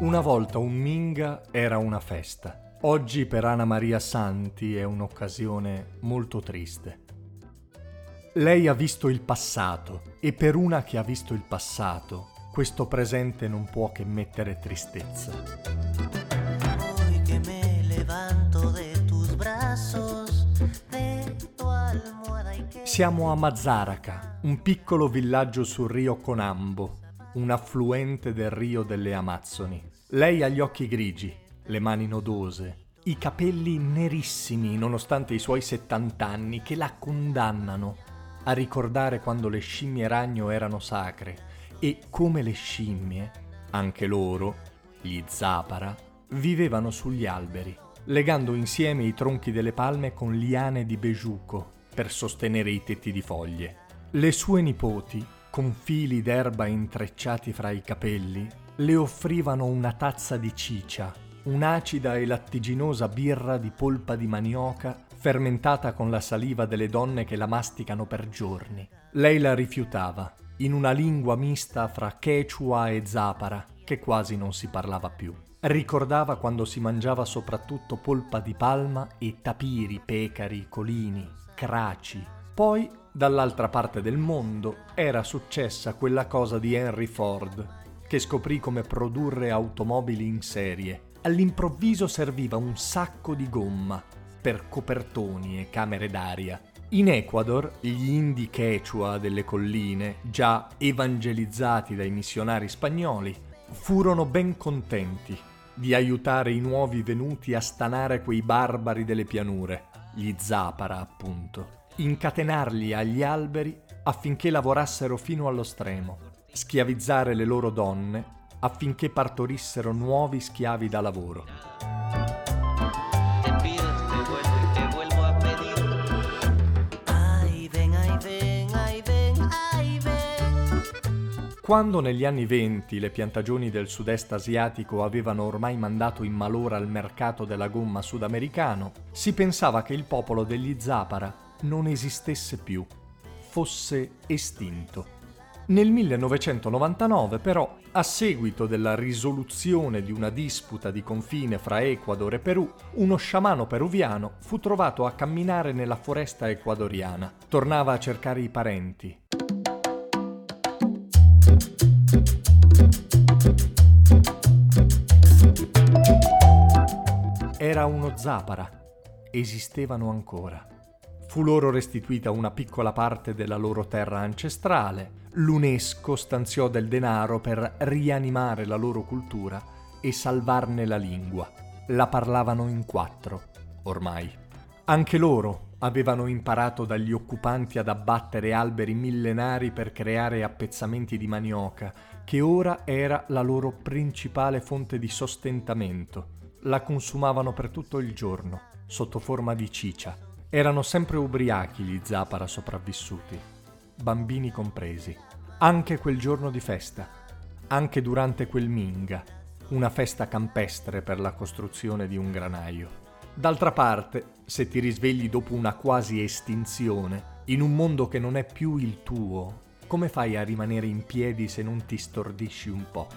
Una volta un minga era una festa. Oggi per Anna Maria Santi è un'occasione molto triste. Lei ha visto il passato e per una che ha visto il passato, questo presente non può che mettere tristezza. Hoy que me levanto de tus brazos, de tu almohada y que... Siamo a Mazzaraca, un piccolo villaggio sul Rio Conambo, un affluente del Rio delle Amazzoni. Lei ha gli occhi grigi, le mani nodose, i capelli nerissimi nonostante i suoi 70 anni che la condannano a ricordare quando le scimmie ragno erano sacre e come le scimmie, anche loro, gli Zapara, vivevano sugli alberi, legando insieme i tronchi delle palme con liane di bejuco per sostenere i tetti di foglie. Le sue nipoti, con fili d'erba intrecciati fra i capelli, le offrivano una tazza di cicia, un'acida e lattiginosa birra di polpa di manioca fermentata con la saliva delle donne che la masticano per giorni. Lei la rifiutava, in una lingua mista fra Quechua e Zapara, che quasi non si parlava più. Ricordava quando si mangiava soprattutto polpa di palma e tapiri, pecari, colini, craci. Poi, dall'altra parte del mondo, era successa quella cosa di Henry Ford, che scoprì come produrre automobili in serie. All'improvviso serviva un sacco di gomma per copertoni e camere d'aria. In Ecuador, gli indi Quechua delle colline, già evangelizzati dai missionari spagnoli, furono ben contenti di aiutare i nuovi venuti a stanare quei barbari delle pianure, gli Zapara appunto. Incatenarli agli alberi affinché lavorassero fino allo stremo, schiavizzare le loro donne affinché partorissero nuovi schiavi da lavoro. Quando negli anni 20 le piantagioni del sud-est asiatico avevano ormai mandato in malora il mercato della gomma sudamericano, si pensava che il popolo degli Zapara non esistesse più, fosse estinto. Nel 1999, però, a seguito della risoluzione di una disputa di confine fra Ecuador e Perù, uno sciamano peruviano fu trovato a camminare nella foresta ecuadoriana. Tornava a cercare i parenti. Era uno Zapara. Esistevano ancora. Fu loro restituita una piccola parte della loro terra ancestrale. L'UNESCO stanziò del denaro per rianimare la loro cultura e salvarne la lingua. La parlavano in 4, ormai. Anche loro avevano imparato dagli occupanti ad abbattere alberi millenari per creare appezzamenti di manioca, che ora era la loro principale fonte di sostentamento. La consumavano per tutto il giorno, sotto forma di cicia. Erano sempre ubriachi gli Zapara sopravvissuti, bambini compresi. Anche quel giorno di festa, anche durante quel minga, una festa campestre per la costruzione di un granaio. D'altra parte, se ti risvegli dopo una quasi estinzione, in un mondo che non è più il tuo, come fai a rimanere in piedi se non ti stordisci un po'?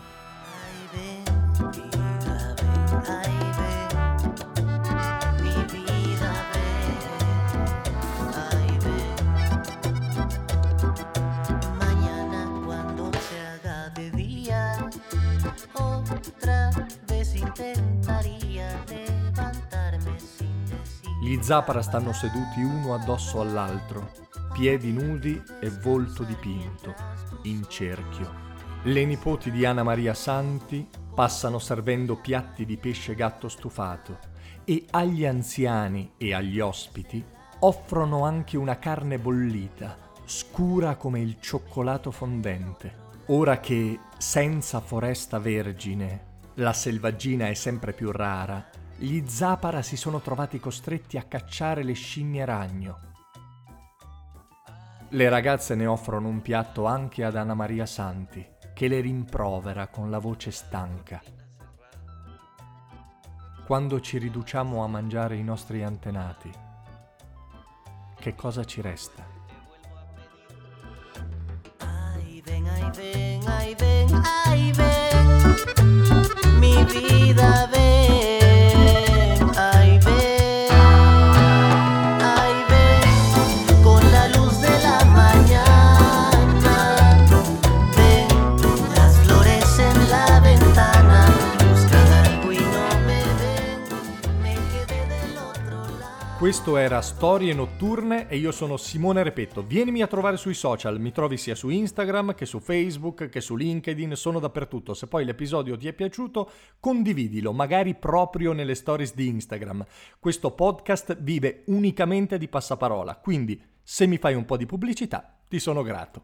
Gli Zapara stanno seduti uno addosso all'altro, piedi nudi e volto dipinto, in cerchio. Le nipoti di Anna Maria Santi passano servendo piatti di pesce gatto stufato e agli anziani e agli ospiti offrono anche una carne bollita, scura come il cioccolato fondente. Ora che, senza foresta vergine, la selvaggina è sempre più rara, gli Zapara si sono trovati costretti a cacciare le scimmie ragno. Le ragazze ne offrono un piatto anche ad Anna Maria Santi, che le rimprovera con la voce stanca. Quando ci riduciamo a mangiare i nostri antenati, che cosa ci resta? Ay, ven, ay, ven, mi vida, ven, ay, ven. Questo era Storie Notturne e io sono Simone Repetto. Vienimi a trovare sui social, mi trovi sia su Instagram che su Facebook che su LinkedIn, sono dappertutto. Se poi l'episodio ti è piaciuto, condividilo, magari proprio nelle stories di Instagram. Questo podcast vive unicamente di passaparola, quindi se mi fai un po' di pubblicità ti sono grato.